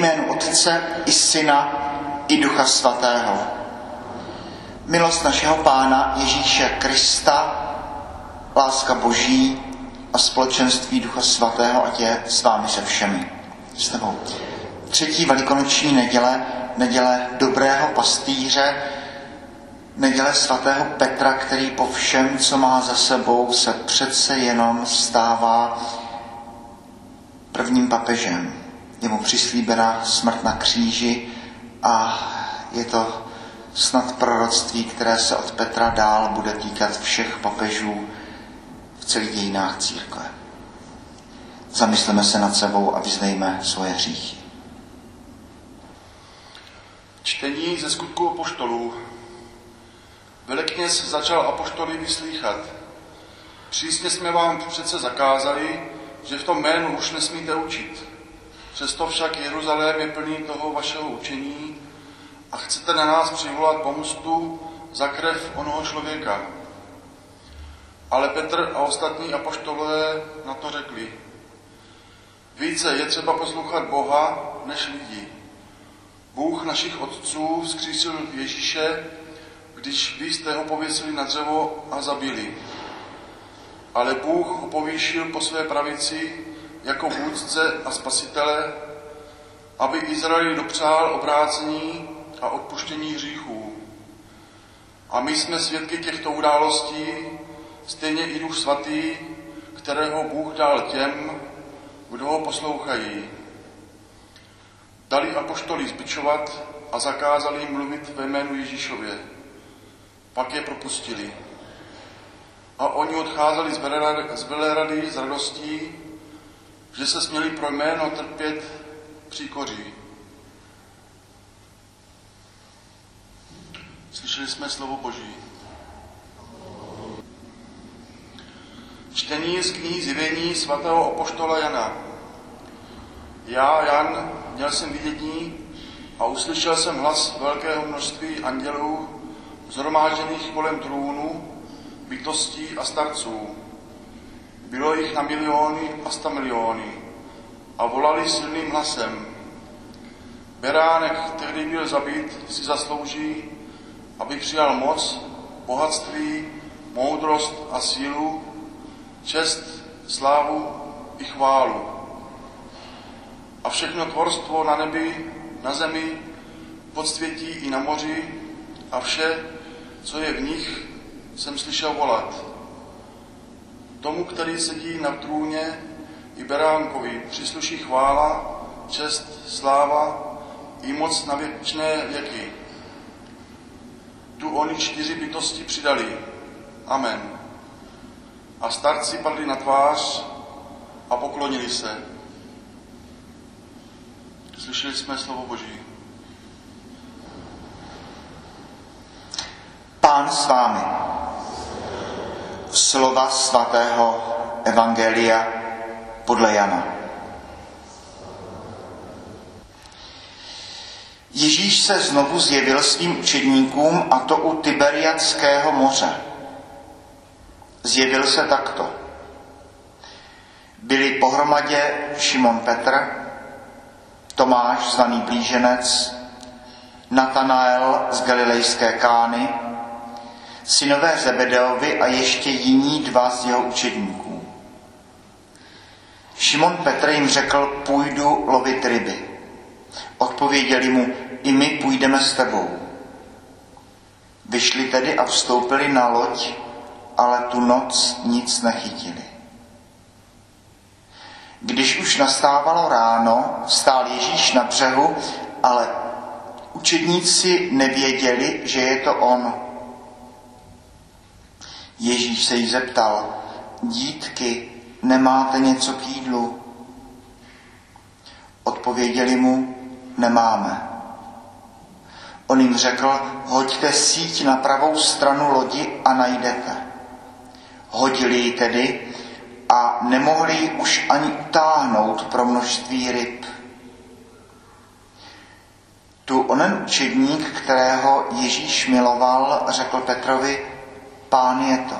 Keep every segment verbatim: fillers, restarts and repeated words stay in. jménu Otce i Syna i Ducha Svatého. Milost našeho Pána Ježíše Krista, láska Boží a společenství Ducha Svatého, ať je s vámi se všemi. S tebou. Třetí velikonoční neděle, neděle dobrého pastýře, neděle svatého Petra, který po všem, co má za sebou, se přece jenom stává prvním papežem. Je mu přislíbená smrt na kříži a je to snad proroctví, které se od Petra dál bude týkat všech papežů v celých dějinách církve. Zamysleme se nad sebou a vyznejme svoje hříchy. Čtení ze skutků apoštolů. Velekněz začal apoštoly vyslýchat. Přísně jsme vám přece zakázali, že v tom jménu už nesmíte učit. Přesto však Jeruzalém je plný toho vašeho učení a chcete na nás přivolat pomstu za krev onoho člověka. Ale Petr a ostatní apoštolové na to řekli. Více je třeba poslouchat Boha než lidí. Bůh našich otců vzkřísil Ježíše, když vy jste ho pověsili na dřevo a zabili. Ale Bůh ho povýšil po své pravici jako vůdce a spasitele, aby Izraeli dopřál obrácení a odpuštění hříchů. A my jsme svědky těchto událostí, stejně i Duch Svatý, kterého Bůh dal těm, kdo ho poslouchají. Dali apoštolí zbičovat a zakázali jim mluvit ve jménu Ježíšově. Pak je propustili. A oni odcházeli z Belerady s radostí, že se směli pro jméno trpět příkoří. Slyšeli jsme slovo Boží. Čtení z knihy Zjevení svatého apoštola Jana. Já, Jan, měl jsem vidění a uslyšel jsem hlas velkého množství andělů shromážděných kolem trůnu, bytostí a starců. Bylo jich na miliony a sta miliony a volali silným hlasem. Beránek, který byl zabit, si zaslouží, aby přijal moc, bohatství, moudrost a sílu, čest, slávu i chválu. A všechno tvorstvo na nebi, na zemi, pod světí i na moři a vše, co je v nich, jsem slyšel volat. Tomu, který sedí na trůně i beránkovi, přísluší chvála, čest, sláva i moc na věčné věky. Tu oni čtyři bytosti přidali. Amen. A starci padli na tvář a poklonili se. Slyšeli jsme slovo Boží. Pán s vámi. Slova svatého Evangelia podle Jana. Ježíš se znovu zjevil svým učedníkům, a to u Tiberiadského moře. Zjevil se takto. Byli pohromadě Šimon Petr, Tomáš zvaný Blíženec, Natanael z galilejské Kány, synové Zebedeovi a ještě jiní dva z jeho učedníků. Šimon Petr jim řekl, půjdu lovit ryby. Odpověděli mu, i my půjdeme s tebou. Vyšli tedy a vstoupili na loď, ale tu noc nic nechytili. Když už nastávalo ráno, stál Ježíš na břehu, ale učedníci nevěděli, že je to on. Ježíš se jich zeptal, dítky, nemáte něco k jídlu? Odpověděli mu, nemáme. On jim řekl, hoďte síť na pravou stranu lodi a najdete. Hodili ji tedy a nemohli ji už ani utáhnout pro množství ryb. Tu onen učedník, kterého Ježíš miloval, řekl Petrovi, Pán je to.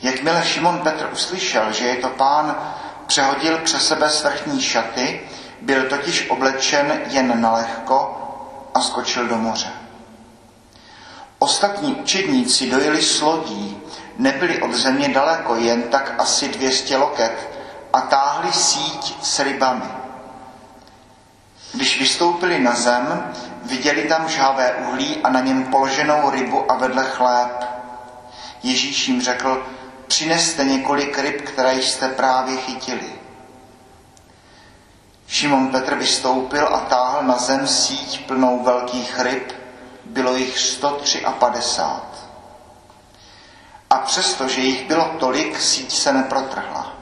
Jakmile Šimon Petr uslyšel, že je to Pán, přehodil přes sebe svrchní šaty Byl totiž oblečen jen nalehko a skočil do moře. Ostatní učedníci dojeli s lodí, nebyli od země daleko, jen tak asi dvě stě loket, a táhli síť s rybami. Když vystoupili na zem, viděli tam žhavé uhlí a na něm položenou rybu a vedle chléb. Ježíš jim řekl: přineste několik ryb, které jste právě chytili. Šimon Petr vystoupil a táhl na zem síť plnou velkých ryb, bylo jich sto padesát tři. A přesto, že jich bylo tolik, síť se neprotrhla.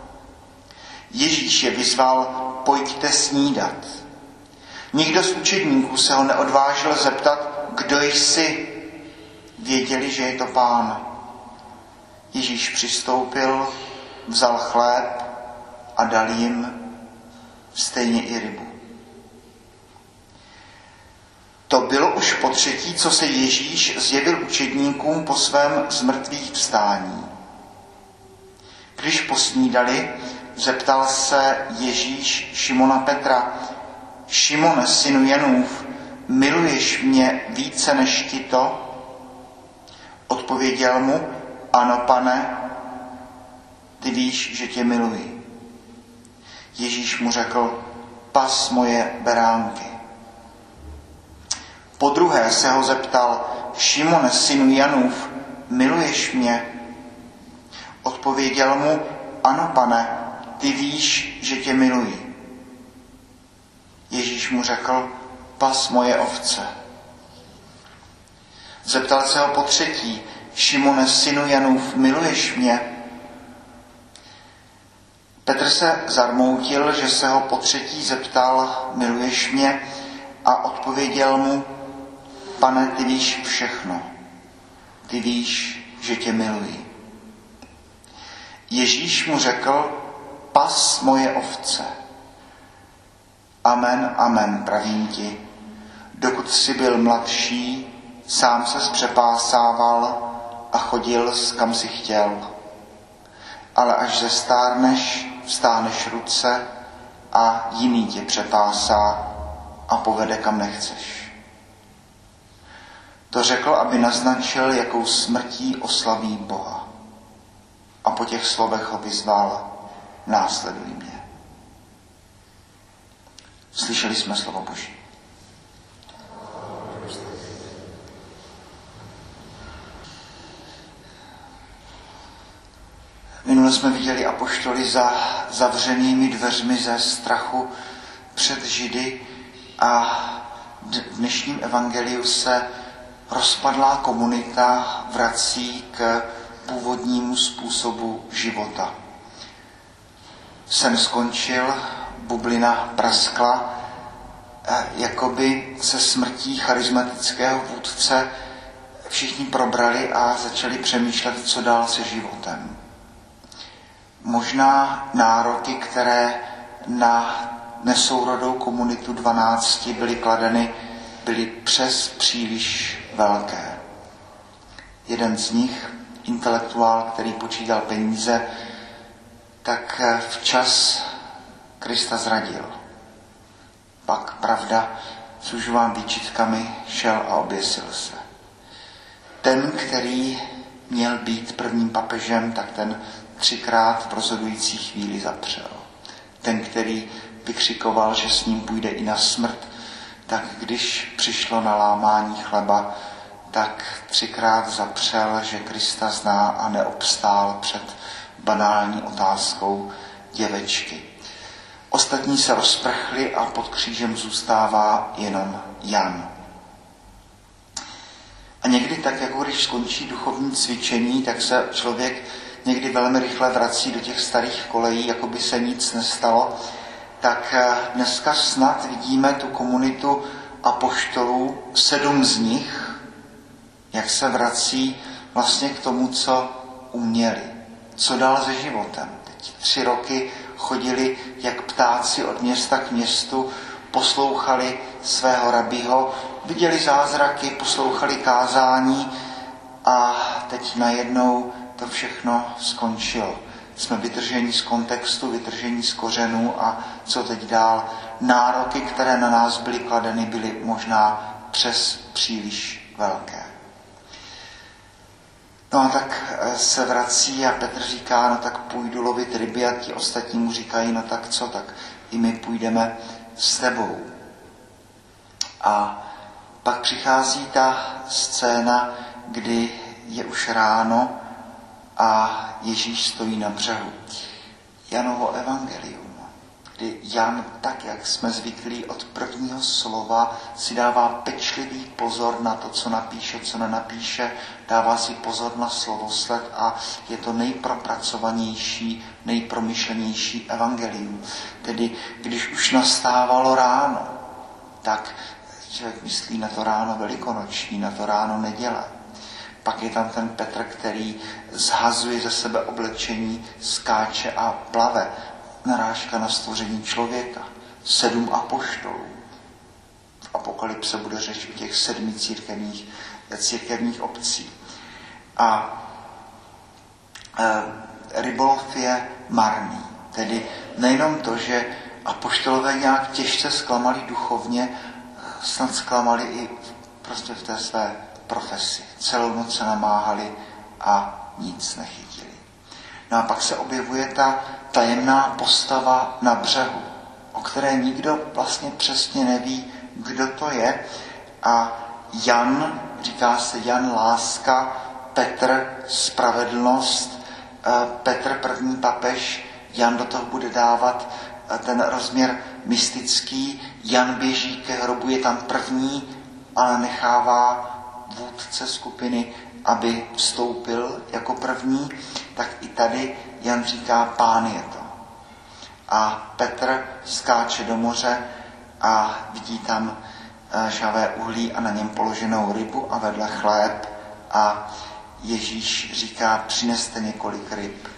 Ježíš je vyzval: pojďte snídat. Nikdo z učedníků se ho neodvážil zeptat: kdo jsi? Věděli, že je to Pán. Ježíš přistoupil, vzal chléb a dal jim, stejně i rybu. To bylo už po třetí, co se Ježíš zjevil učedníkům po svém zmrtvých vstání. Když posnídali, zeptal se Ježíš Šimona Petra: Šimone, synu Janův, miluješ mě více než tito? Odpověděl mu: ano, Pane, ty víš, že tě miluji. Ježíš mu řekl: pas moje beránky. Podruhé se ho zeptal: Šimone, synu Janův, miluješ mě? Odpověděl mu: ano, Pane, ty víš, že tě miluji. Ježíš mu řekl: pas moje ovce. Zeptal se ho potřetí: Šimone, synu Janův, miluješ mě? Petr se zarmoutil, že se ho potřetí zeptal: miluješ mě? A odpověděl mu: Pane, ty víš všechno. Ty víš, že tě miluji. Ježíš mu řekl: pas moje ovce. Amen, amen, pravím ti. Dokud jsi byl mladší, sám se přepásával a chodil, kam si chtěl. Ale až zestárneš, vstáneš ruce a jiný tě přepásá a povede, kam nechceš. To řekl, aby naznačil, jakou smrtí oslaví Boha. A po těch slovech ho vyzval: následuj mě. Slyšeli jsme slovo Boží. Minule jsme viděli apoštoly za zavřenými dveřmi ze strachu před Židy a v dnešním evangeliu se rozpadlá komunita vrací k původnímu způsobu života. Sen skončil, bublina praskla, jakoby se smrtí charismatického vůdce všichni probrali a začali přemýšlet, co dál se životem. Možná nároky, které na nesourodou komunitu dvanácti byly kladeny, byly přes příliš velké. Jeden z nich, intelektuál, který počítal peníze, tak včas Krista zradil. Pak pravda s uživán výčitkami šel a oběsil se. Ten, který měl být prvním papežem, tak ten třikrát v rozhodující chvíli zapřel. Ten, který vykřikoval, že s ním půjde i na smrt, tak když přišlo na lámání chleba, tak třikrát zapřel, že Krista zná, a neobstál před banální otázkou děvečky. Ostatní se rozprchli a pod křížem zůstává jenom Jan. A někdy tak, jako když skončí duchovní cvičení, tak se člověk někdy velmi rychle vrací do těch starých kolejí, jako by se nic nestalo, tak dneska snad vidíme tu komunitu apoštolů, sedm z nich, jak se vrací vlastně k tomu, co uměli. Co dál se životem? Teď tři roky chodili jak ptáci od města k městu, poslouchali svého rabího, viděli zázraky, poslouchali kázání a teď najednou to všechno skončilo. Jsme vytrženi z kontextu, vytrženi z kořenů a co teď dál? nároky, které na nás byly kladeny, byly možná přes příliš velké. No a tak se vrací a Petr říká, no tak půjdu lovit ryby, a ti ostatní mu říkají, no tak co, tak i my půjdeme s tebou. A pak přichází ta scéna, kdy je už ráno a Ježíš stojí na břehu. Janovo evangelium, kdy Jan, tak jak jsme zvyklí, od prvního slova si dává pečlivý pozor na to, co napíše, co nenapíše, dává si pozor na slovosled a je to nejpropracovanější, nejpromyšlenější evangelium. Tedy, když už nastávalo ráno, tak člověk myslí na to ráno velikonoční, na to ráno neděle. Pak je tam ten Petr, který zhazuje ze sebe oblečení, skáče a plave. Narážka na stvoření člověka. Sedm apoštolů. V Apokalypse bude řeč o těch sedmi církevních, církevních obcí. A e, rybolov je marný. Tedy nejenom to, že apoštolové nějak těžce zklamali duchovně, snad zklamali i prostě v té své profesi. Celou noc se namáhali a nic nechytili. No a pak se objevuje ta tajemná postava na břehu, o které nikdo vlastně přesně neví, kdo to je. A Jan, říká se Jan láska, Petr spravedlnost, Petr první papež, Jan do toho bude dávat ten rozměr mystický, Jan běží ke hrobu, je tam první, ale nechává vůdce skupiny, aby vstoupil jako první, tak i tady Jan říká, Pán je to. A Petr skáče do moře a vidí tam žhavé uhlí a na něm položenou rybu a vedle chléb a Ježíš říká, přineste několik ryb.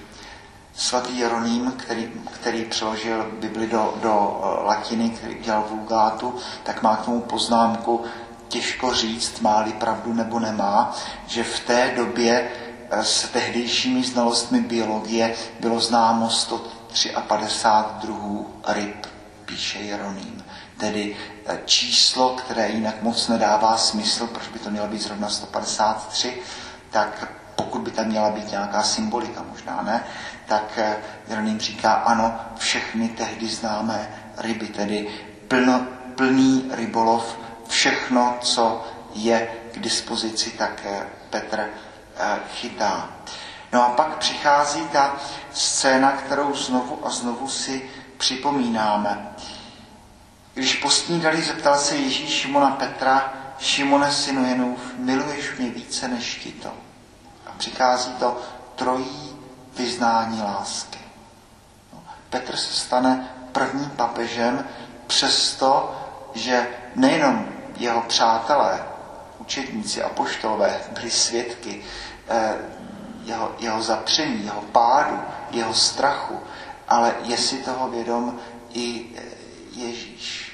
Svatý Jeroným, který, který přeložil Bibli do, do latiny, který dělal vulgátu, tak má k tomu poznámku, těžko říct, má-li pravdu nebo nemá, že v té době s tehdejšími znalostmi biologie bylo známo sto padesát tři druhů ryb, píše Jeroným. Tedy číslo, které jinak moc nedává smysl, proč by to mělo být zrovna sto padesát tři, tak pokud by tam měla být nějaká symbolika, možná ne, tak Jeroným říká, ano, všechny tehdy známé ryby, tedy plno, plný rybolov, všechno, co je k dispozici, tak Petr chytá. No a pak přichází ta scéna, kterou znovu a znovu si připomínáme. Když postnídali, zeptal se Ježíš Šimona Petra, Šimone, synu Janův, miluješ mě více než tito? A přichází to trojí vyznání lásky. No, Petr se stane prvním papežem, přesto, že nejenom jeho přátelé, učedníci, apoštolové, byli svědky jeho, jeho zapření, jeho pádu, jeho strachu, ale je si toho vědom i Ježíš.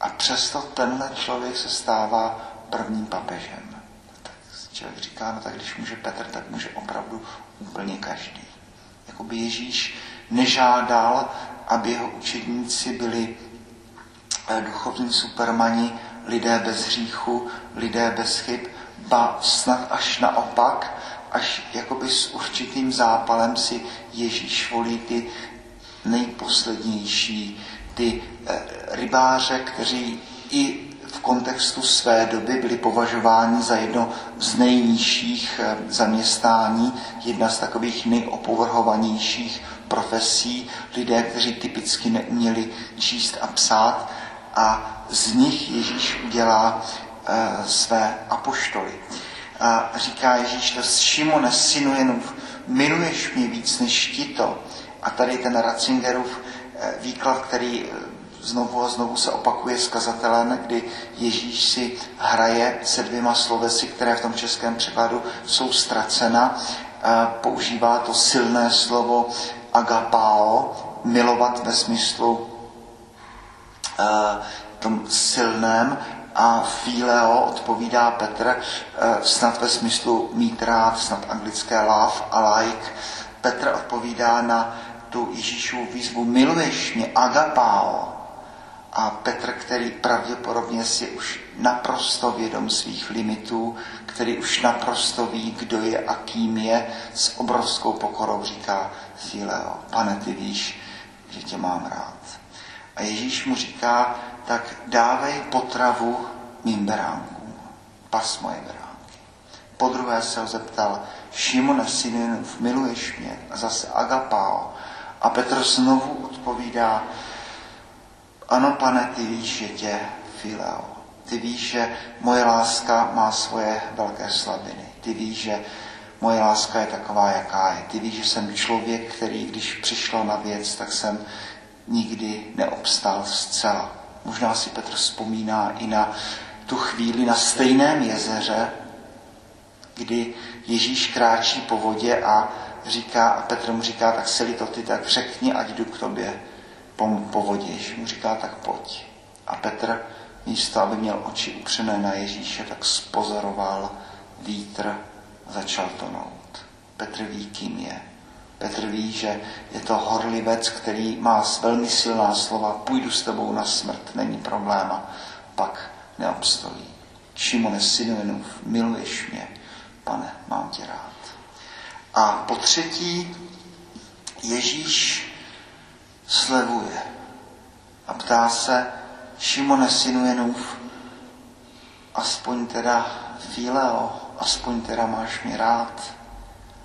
A přesto tenhle člověk se stává prvním papežem. Tak člověk říká, no tak když může Petr, tak může opravdu úplně každý. Jakoby Ježíš nežádal, aby jeho učedníci byli duchovní supermani, lidé bez hříchu, lidé bez chyb, ba snad až naopak, až jakoby s určitým zápalem si Ježíš volí ty nejposlednější, ty rybáře, kteří i v kontextu své doby byli považováni za jedno z nejnižších zaměstnání, jedna z takových nejopovrhovanějších profesí, lidé, kteří typicky neuměli číst a psát, a z nich Ježíš udělá e, své apoštoly. A říká Ježíš, Šimone, synu Janův, miluješ mě víc než tito? A tady ten Ratzingerův e, výklad, který znovu a znovu se opakuje s kazatelem, kdy Ježíš si hraje se dvěma slovesy, které v tom českém překladu jsou ztracena. E, používá to silné slovo agapao, milovat ve smyslu tom silném, a phileo odpovídá Petr snad ve smyslu mít rád, snad anglické love a like. Petr odpovídá na tu Ježíšovu výzvu, miluješ mě, agapao. a Petr, který pravděpodobně si už naprosto vědom svých limitů, který už naprosto ví, kdo je a kým je, s obrovskou pokorou říká: Phileo, Pane, ty víš, že tě mám rád. A Ježíš mu říká: tak dávej potravu mým beránkům, pas moje beránky. Podruhé se ho zeptal: Šimone, synu, miluješ mě? A zase agapao. A Petr znovu odpovídá: ano, Pane, ty víš, že tě phileo. Ty víš, že moje láska má svoje velké slabiny. Ty víš, že moje láska je taková, jaká je. Ty víš, že jsem člověk, který, když přišlo na věc, tak jsem nikdy neobstál zcela. Možná si Petr vzpomíná i na tu chvíli na stejném jezeře, kdy Ježíš kráčí po vodě a říká, a Petr mu říká: tak seli to ty, tak řekni, ať jdu k tobě po vodě. Ježíš mu říká: tak pojď. A Petr, místo aby měl oči upřené na Ježíše, tak spozoroval vítr, začal tonout. Petr ví, kým je. Petr ví, že je to horlivec, který má velmi silná slova: půjdu s tebou na smrt, není probléma. Pak neobstojí. Šimone, synu, miluješ mě? Pane, mám tě rád. A po třetí Ježíš slevuje a ptá se: Šimone, synu Jenův, aspoň teda phileo, aspoň teda máš mě rád?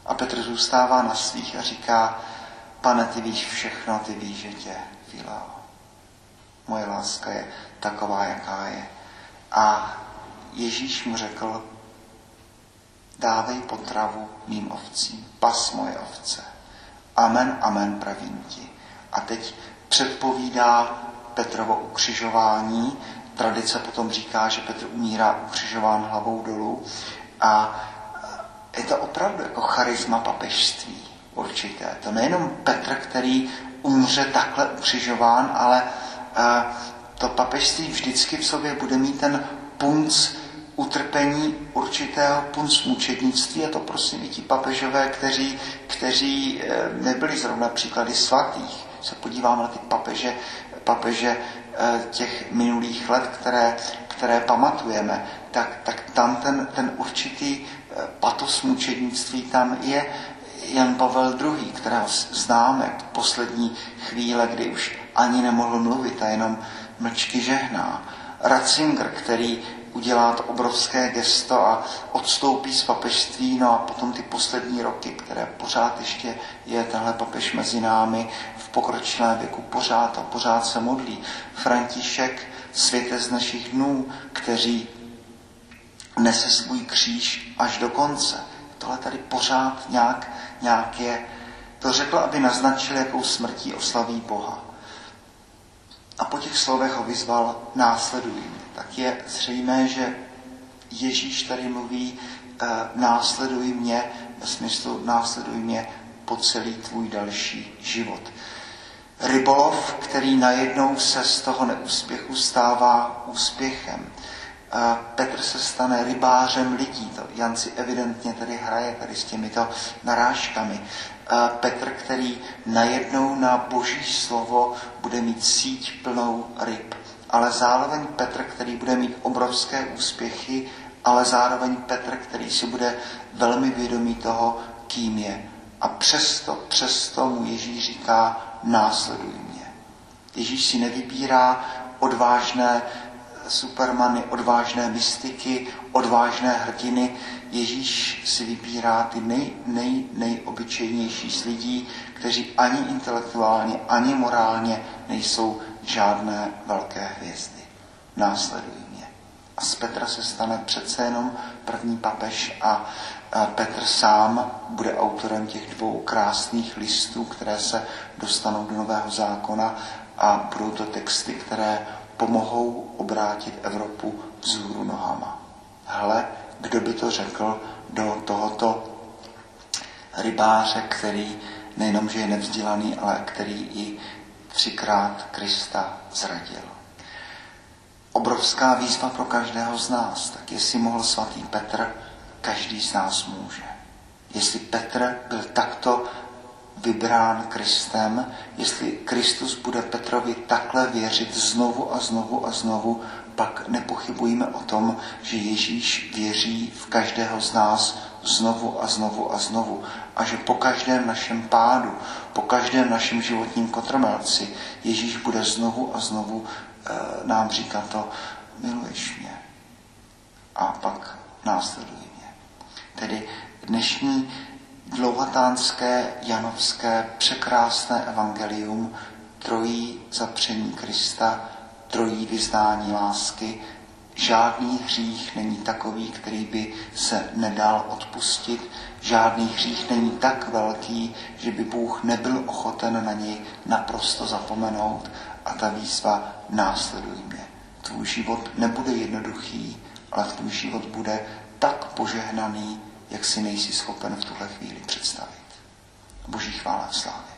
A Petr zůstává na svých a říká: Pane, ty víš všechno, ty víš, že tě phileo. Moje láska je taková, jaká je. A Ježíš mu řekl: dávej potravu mým ovcím, pas moje ovce. Amen, amen, pravím ti. A teď předpovídá Petrovo ukřižování. Tradice potom říká, že Petr umírá ukřižován hlavou dolů. A je to opravdu jako charisma papežství určité. To nejenom Petr, který umře takhle ukřižován, ale to papežství vždycky v sobě bude mít ten punc utrpení určitého, punc mučednictví. A to prosím i ti papežové, kteří, kteří nebyli zrovna příklady svatých. Se podíváme na ty papeže, papeže těch minulých let, které, které pamatujeme, tak, tak tam ten, ten určitý patos mučednictví tam je. Jan Pavel druhý., kterého známe, poslední chvíle, kdy už ani nemohl mluvit a jenom mlčky žehná. Ratzinger, který udělá to obrovské gesto a odstoupí z papežství, no a potom ty poslední roky, které pořád ještě je tenhle papež mezi námi v pokročilém věku, pořád a pořád se modlí. František, světec našich dnů, kteří nese svůj kříž až do konce. Tohle tady pořád nějak, nějak je. To řekl, aby naznačil, jakou smrtí oslaví Boha. A po těch slovech ho vyzval: následuj mě. Tak je zřejmé, že Ježíš tady mluví: e, následuj mě, ve smyslu následuj mě po celý tvůj další život. Rybolov, který najednou se z toho neúspěchu stává úspěchem. E, Petr se stane rybářem lidí. To Jan si evidentně tady hraje tady s těmito narážkami. E, Petr, který najednou na Boží slovo bude mít síť plnou ryb. Ale zároveň Petr, který bude mít obrovské úspěchy, ale zároveň Petr, který si bude velmi vědomý toho, kým je. A přesto, přesto mu Ježíš říká: následuj mě. Ježíš si nevybírá odvážné supermany, odvážné mystiky, odvážné hrdiny. Ježíš si vybírá ty nej, nej, nejobyčejnější z lidí, kteří ani intelektuálně, ani morálně nejsou žádné velké hvězdy. Následuj mě. A z Petra se stane přece jenom první papež a Petr sám bude autorem těch dvou krásných listů, které se dostanou do Nového zákona, a budou to texty, které pomohou obrátit Evropu vzhůru nohama. Hle, kdo by to řekl do tohoto rybáře, který nejenom, že je nevzdělaný, ale který i třikrát Krista zradil. Obrovská výzva pro každého z nás. Tak jestli mohl svatý Petr, každý z nás může. Jestli Petr byl takto vybrán Kristem, jestli Kristus bude Petrovi takhle věřit znovu a znovu a znovu, pak nepochybujeme o tom, že Ježíš věří v každého z nás znovu a znovu a znovu a že po každém našem pádu, po každém našem životním kotrmelci Ježíš bude znovu a znovu nám říkat to: miluješ mě a pak následuj mě. Tedy dnešní dlouhatánské, janovské, překrásné evangelium trojí zapření Krista, trojí vyznání lásky. Žádný hřích není takový, který by se nedal odpustit. Žádný hřích není tak velký, že by Bůh nebyl ochoten na něj naprosto zapomenout. A ta výzva: následuj mě. Tvůj život nebude jednoduchý, ale tvůj život bude tak požehnaný, jak si nejsi schopen v tuhle chvíli představit. Boží chvála a slávy.